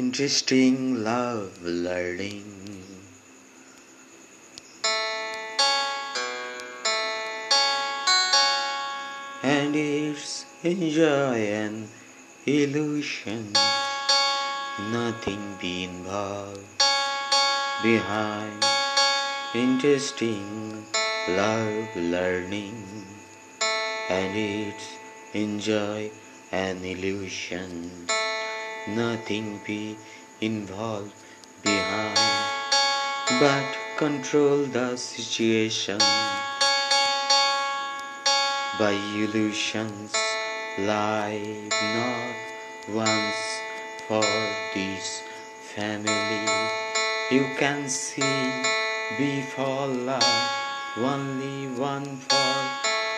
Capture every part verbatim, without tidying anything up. Interesting love learning. And it's enjoy an illusion, nothing being involved behind. Interesting love learning, and it's enjoy an illusion, nothing be involved behind, but control the situation by illusions. Life not once for this family, you can see be for love, only one for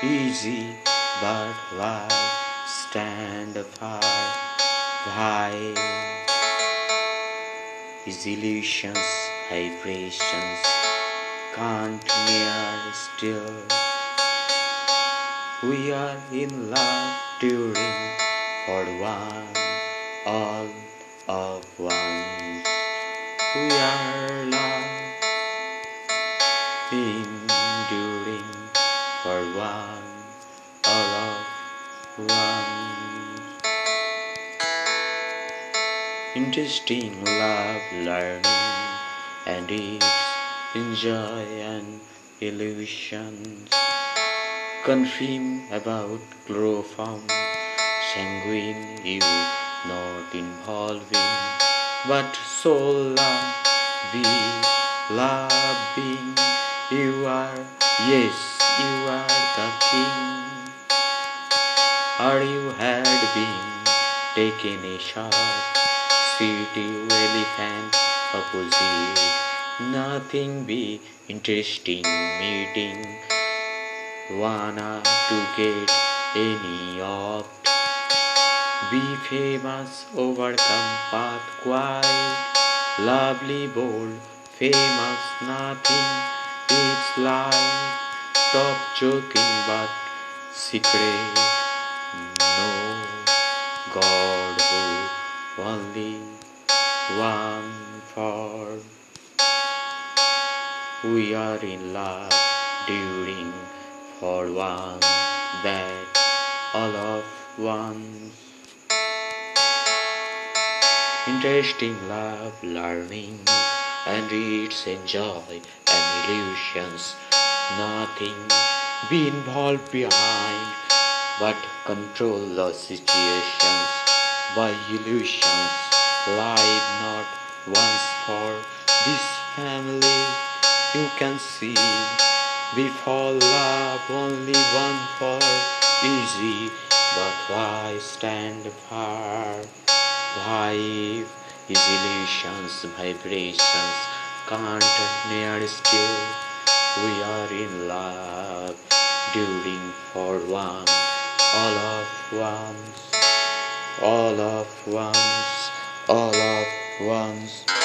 easy, but why stand apart? High is illusions, vibrations can't mirror still. We are in love during for one, all of one. We are love enduring for one, all of one. Interesting love learning, and it's enjoy and illusions. Confirm about chloroform, sanguine you not involving, but soul love be loving. You are, yes, you are the king. Or you had been taking a shot. City elephant opposite, nothing be interesting meeting. Wanna to get any of be famous, overcome path quite lovely, bold, famous, nothing. It's life, stop joking, but secret. No God who only one for. We are in love during for one, that all of one. Interesting love learning, and it's enjoy and illusions, nothing be involved behind, but control the situations by illusions. Life not once for this family, you can see before love, only one for easy, but why stand apart? Life is illusions, vibrations can't near still. We are in love during for one, all of ones. All of ones, all of ones.